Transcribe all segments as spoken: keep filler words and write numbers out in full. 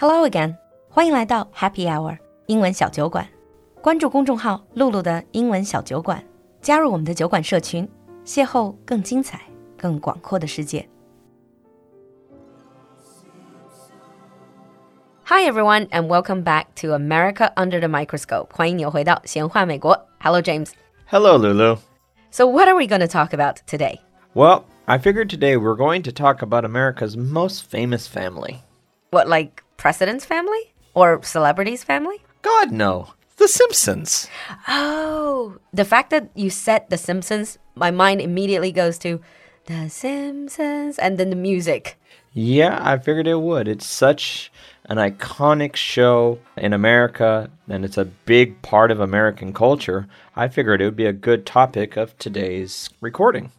Hello again, 欢迎来到 Happy Hour 英文小酒馆。关注公众号露露的英文小酒馆，加入我们的酒馆社群，邂逅更精彩、更广阔的世界。Hi everyone and welcome back to America Under the Microscope. 欢迎你回到闲话美国。Hello James. Hello Lulu. So what are we going to talk about today? Well, I figured today we're going to talk about America's most famous family. What, like...President's family? Or celebrities' family? God, no. The Simpsons. Oh, the fact that you said The Simpsons, my mind immediately goes to The Simpsons and then the music. Yeah, I figured it would. It's such an iconic show in America, and it's a big part of American culture. I figured it would be a good topic of today's recording.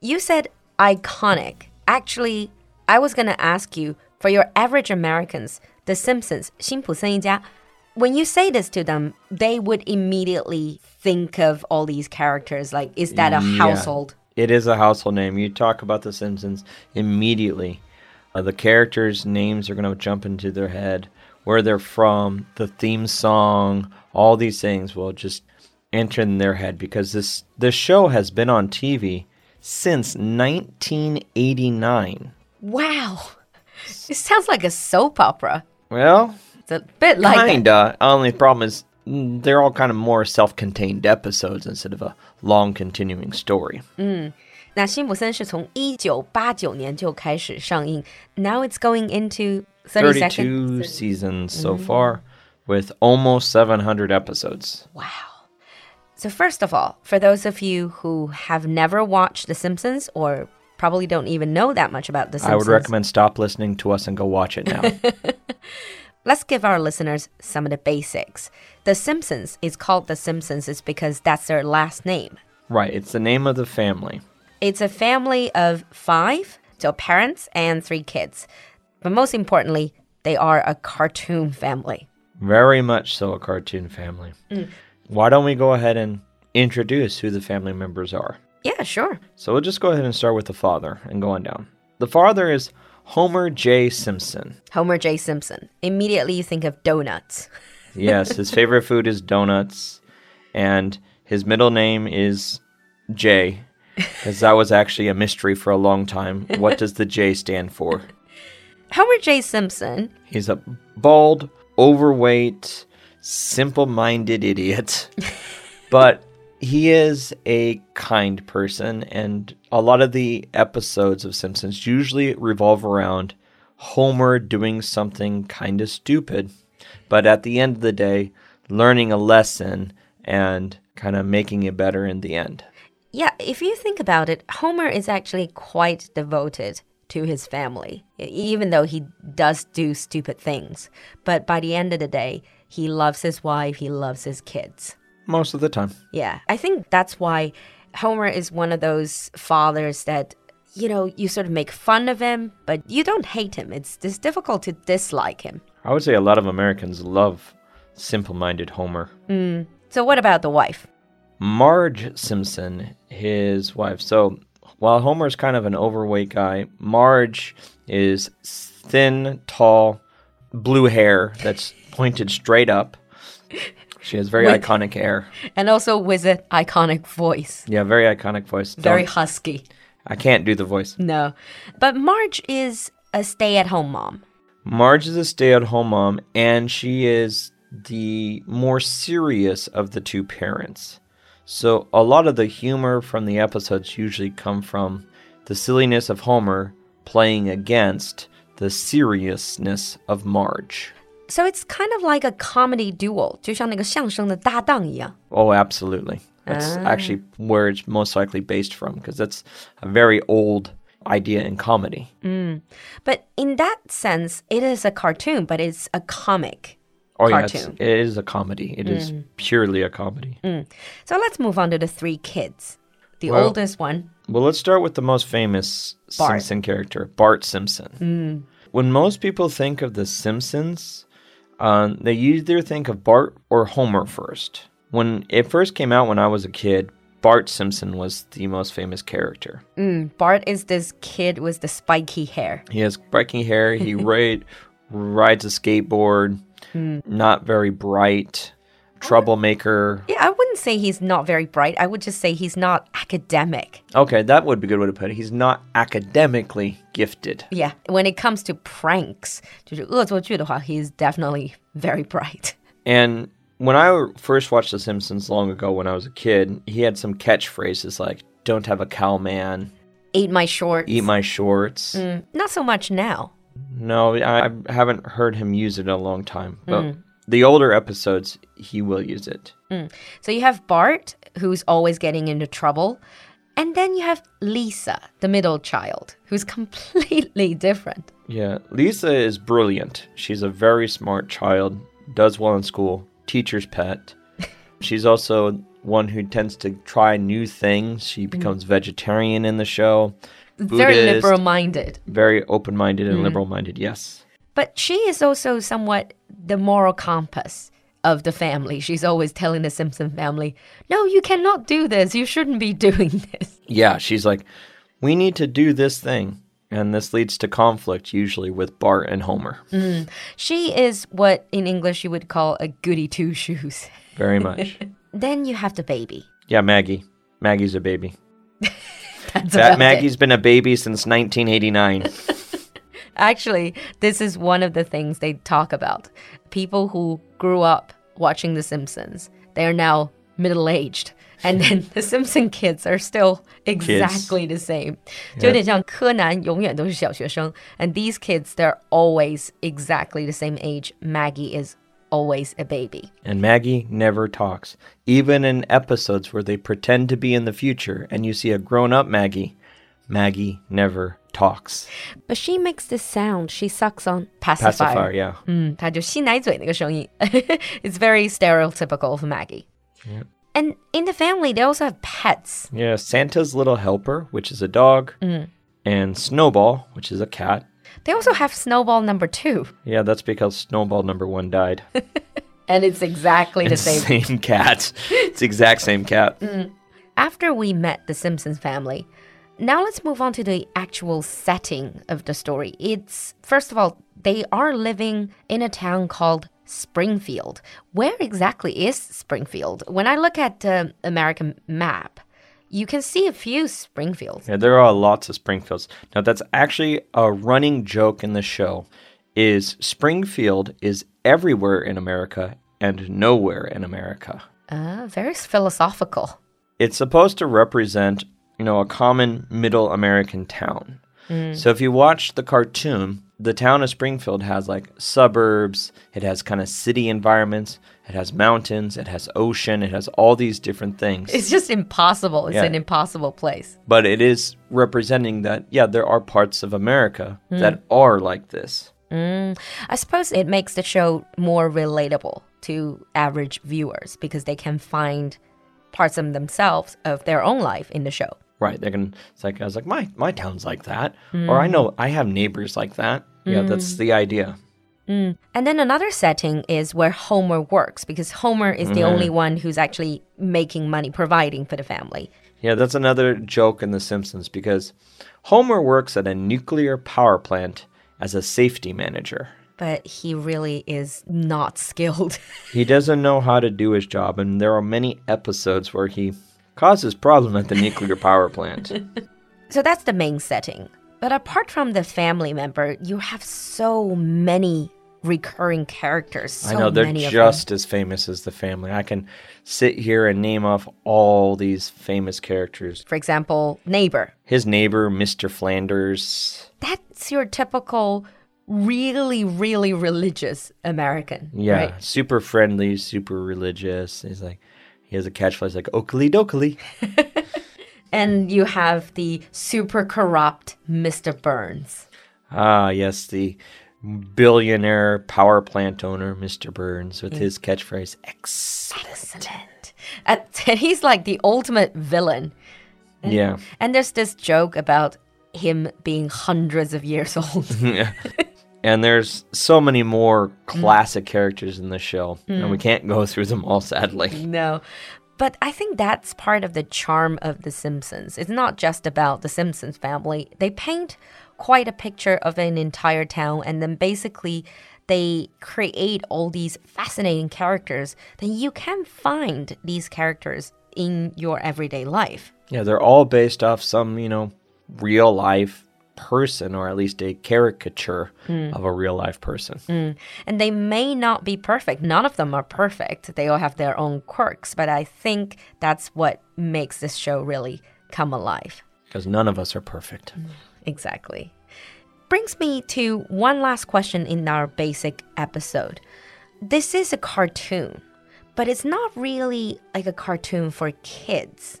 You said iconic. Actually, I was going to ask you,For your average Americans, The Simpsons, 辛普森一家, when you say this to them, they would immediately think of all these characters. Like, is that a yeah, household? It is a household name. You talk about The Simpsons immediately. Uh, the characters' names are going to jump into their head, where they're from, the theme song, all these things will just enter in their head because this, this show has been on T V since nineteen eighty-nine. Wow.It sounds like a soap opera. Well, it's a bit like kinda. That. Only problem is they're all kind of more self-contained episodes instead of a long continuing story. 嗯，那辛普森是从一九八九年就开始上映。Now it's going into thirty-two seasons so far, with almost seven hundred episodes. Wow. So first of all, for those of you who have never watched The Simpsons or.Probably don't even know that much about The Simpsons. I would recommend stop listening to us and go watch it now. Let's give our listeners some of the basics. The Simpsons is called The Simpsons is because that's their last name. Right, it's the name of the family. It's a family of five, so parents and three kids. But most importantly, they are a cartoon family. Very much so a cartoon family. Mm. Why don't we go ahead and introduce who the family members are?Yeah, sure. So we'll just go ahead and start with the father and go on down. The father is Homer J. Simpson. Homer J. Simpson. Immediately you think of donuts. Yes, his favorite food is donuts. And his middle name is J. Because that was actually a mystery for a long time. What does the J stand for? Homer J. Simpson. He's a bald, overweight, simple-minded idiot. But...He is a kind person, and a lot of the episodes of Simpsons usually revolve around Homer doing something kind of stupid, but at the end of the day, learning a lesson and kind of making it better in the end. Yeah, if you think about it, Homer is actually quite devoted to his family, even though he does do stupid things. But by the end of the day, he loves his wife, he loves his kids.Most of the time. Yeah. I think that's why Homer is one of those fathers that, you know, you sort of make fun of him, but you don't hate him. It's, it's difficult to dislike him. I would say a lot of Americans love simple-minded Homer. Mm. So what about the wife? Marge Simpson, his wife. So while Homer's kind of an overweight guy, Marge is thin, tall, blue hair that's pointed straight up.She has very with, iconic hair. And also with an iconic voice. Yeah, very iconic voice. Very Don't, husky. I can't do the voice. No. But Marge is a stay-at-home mom. Marge is a stay-at-home mom, and she is the more serious of the two parents. So a lot of the humor from the episodes usually come from the silliness of Homer playing against the seriousness of Marge.So it's kind of like a comedy duo, 就像那个相声的搭档一样。Oh, absolutely. That's、ah. actually where it's most likely based from, because that's a very old idea in comedy. Mm. But in that sense, it is a cartoon, but it's a comic oh, cartoon. Yeah, it is a comedy. It、mm. is purely a comedy.、Mm. So let's move on to the three kids. The well, oldest one. Well, let's start with the most famous Bart. Simpson character, Bart Simpson.、Mm. When most people think of The Simpsons...Um, they either think of Bart or Homer first. When it first came out when I was a kid, Bart Simpson was the most famous character. Mm, Bart is this kid with the spiky hair. He has spiky hair. He ra- rides a skateboard, mm. not very bright, troublemaker. Yeah, I wouldn't say he's not very bright. I would just say he's not academic. Okay, that would be a good way to put it. He's not academically gifted. Yeah, when it comes to pranks, 就是恶作剧的话, he's definitely very bright. And when I first watched The Simpsons long ago when I was a kid, he had some catchphrases like, don't have a cow man. Eat my shorts. Eat my shorts. Mm, not so much now. No, I haven't heard him use it in a long time. But mm. the older episodes, he will use it. Mm. So you have Bart, who's always getting into trouble. And then you have Lisa, the middle child, who's completely different. Yeah, Lisa is brilliant. She's a very smart child, does well in school, teacher's pet. She's also one who tends to try new things. She becomes mm. vegetarian in the show. Buddhist, very liberal-minded. Very open-minded and mm. liberal-minded, yes. But she is also somewhat the moral compass of the family. She's always telling the Simpson family, no, you cannot do this. You shouldn't be doing this. Yeah, she's like, we need to do this thing. And this leads to conflict, usually with Bart and Homer. Mm. She is what, in English, you would call a goody two-shoes. Very much. Then you have the baby. Yeah, Maggie. Maggie's a baby. That's that Maggie's it. Been a baby since nineteen eighty-nine. Actually, this is one of the things they talk about. People who grew up watching The Simpsons, they are now middle-aged. And then the Simpson kids are still exactly kids. The same. Yep. And these kids, they're always exactly the same age. Maggie is always a baby. And Maggie never talks. Even in episodes where they pretend to be in the future and you see a grown-up Maggie, Maggie never talks. But she makes this sound. She sucks on pacifier. Pacifier, yeah. Mm, 她就吸奶嘴那个声音. It's very stereotypical of Maggie. Yep. And in the family, they also have pets. Yeah, Santa's little helper, which is a dog, mm. and Snowball, which is a cat. They also have Snowball number two. Yeah, that's because Snowball number one died. And it's exactly the same. Same cat. It's the exact same cat. Mm. After we met the Simpsons family, now let's move on to the actual setting of the story. It's, first of all, they are living in a town called Springfield. Where exactly is Springfield? When I look at the American map, you can see a few Springfields. Yeah, there are lots of Springfields. Now, that's actually a running joke in the show, is Springfield is everywhere in America and nowhere in America. Uh, very philosophical. It's supposed to represent, you know, a common middle American town. Mm. So if you watch the cartoon, the town of Springfield has like suburbs, it has kind of city environments, it has mountains, it has ocean, it has all these different things. It's just impossible. It's yeah. an impossible place. But it is representing that, yeah, there are parts of America mm. that are like this. Mm. I suppose it makes the show more relatable to average viewers because they can find parts of themselves, of their own life in the show. Right. They can, it's like, I was like, my, my town's like that. Mm. Or I know I have neighbors like that. Mm. Yeah, that's the idea. Mm. And then another setting is where Homer works because Homer is the mm. only one who's actually making money, providing for the family. Yeah, that's another joke in The Simpsons because Homer works at a nuclear power plant as a safety manager. But he really is not skilled. He doesn't know how to do his job. And there are many episodes where he causes problem at the nuclear power plant. So that's the main setting. But apart from the family member, you have so many recurring characters. So I know, they're many just as famous as the family. I can sit here and name off all these famous characters. For example, neighbor. His neighbor, Mister Flanders. That's your typical really, really religious American. Yeah, right? Super friendly, super religious. He's like, he has a catchphrase like, okely dokely. And you have the super corrupt Mister Burns. Ah, yes, the billionaire power plant owner, Mister Burns, with mm. his catchphrase, excellent. Excellent. And he's like the ultimate villain. Yeah. And there's this joke about him being hundreds of years old. Yeah. And there's so many more classic mm. characters in the show, mm. and we can't go through them all, sadly. No, but I think that's part of the charm of The Simpsons. It's not just about the Simpsons family. They paint quite a picture of an entire town, and then basically they create all these fascinating characters. Then you can find these characters in your everyday life. Yeah, they're all based off some, you know, real life person, or at least a caricature mm. of a real life person. Mm. And they may not be perfect. None of them are perfect. They all have their own quirks, but I think that's what makes this show really come alive. Because none of us are perfect. Mm. Exactly. Brings me to one last question in our basic episode. This is a cartoon, but it's not really like a cartoon for kids.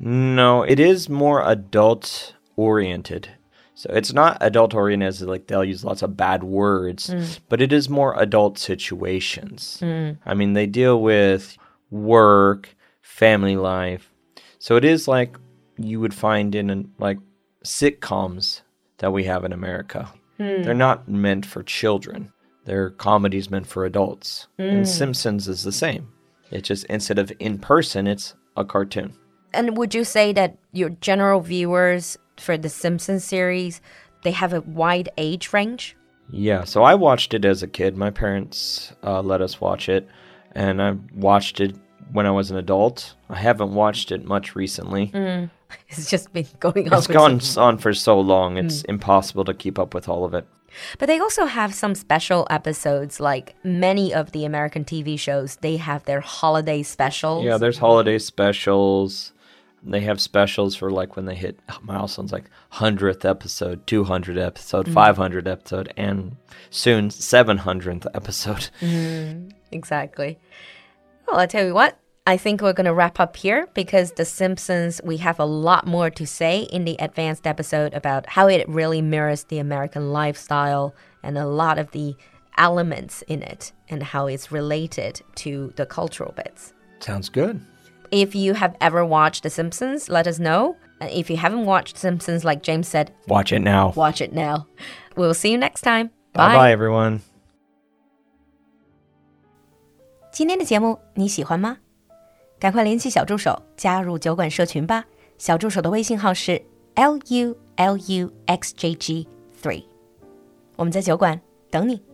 No, it is more adult-oriented. So it's not adult-oriented as like they'll use lots of bad words, mm. but it is more adult situations. Mm. I mean, they deal with work, family life. So it is like you would find in like sitcoms that we have in America. Mm. They're not meant for children. They're comedies meant for adults. Mm. And Simpsons is the same. It's just instead of in person, it's a cartoon. And would you say that your general viewers for the Simpsons series, they have a wide age range? Yeah, so I watched it as a kid. My parents uh, let us watch it, and I watched it when I was an adult. I haven't watched it much recently. Mm. It's just been going on. It's gone on for so long, it's mm. impossible to keep up with all of it. But they also have some special episodes, like many of the American T V shows, they have their holiday specials. Yeah, there's holiday specials. They have specials for like when they hit milestones like one hundredth episode, two hundredth episode, mm. five hundredth episode, and soon seven hundredth episode. Mm, exactly. Well, I tell you what, I think we're going to wrap up here because The Simpsons, we have a lot more to say in the advanced episode about how it really mirrors the American lifestyle and a lot of the elements in it and how it's related to the cultural bits. Sounds good. If you have ever watched The Simpsons, let us know. And if you haven't watched Simpsons, like James said, watch it now. Watch it now. We'll see you next time. Bye. Bye-bye, everyone. 今天的节目你喜欢吗？赶快联系小助手加入酒馆社群吧。小助手的微信号是 L U L U X J G three。我们在酒馆等你。